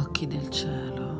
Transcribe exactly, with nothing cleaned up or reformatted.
occhi del cielo.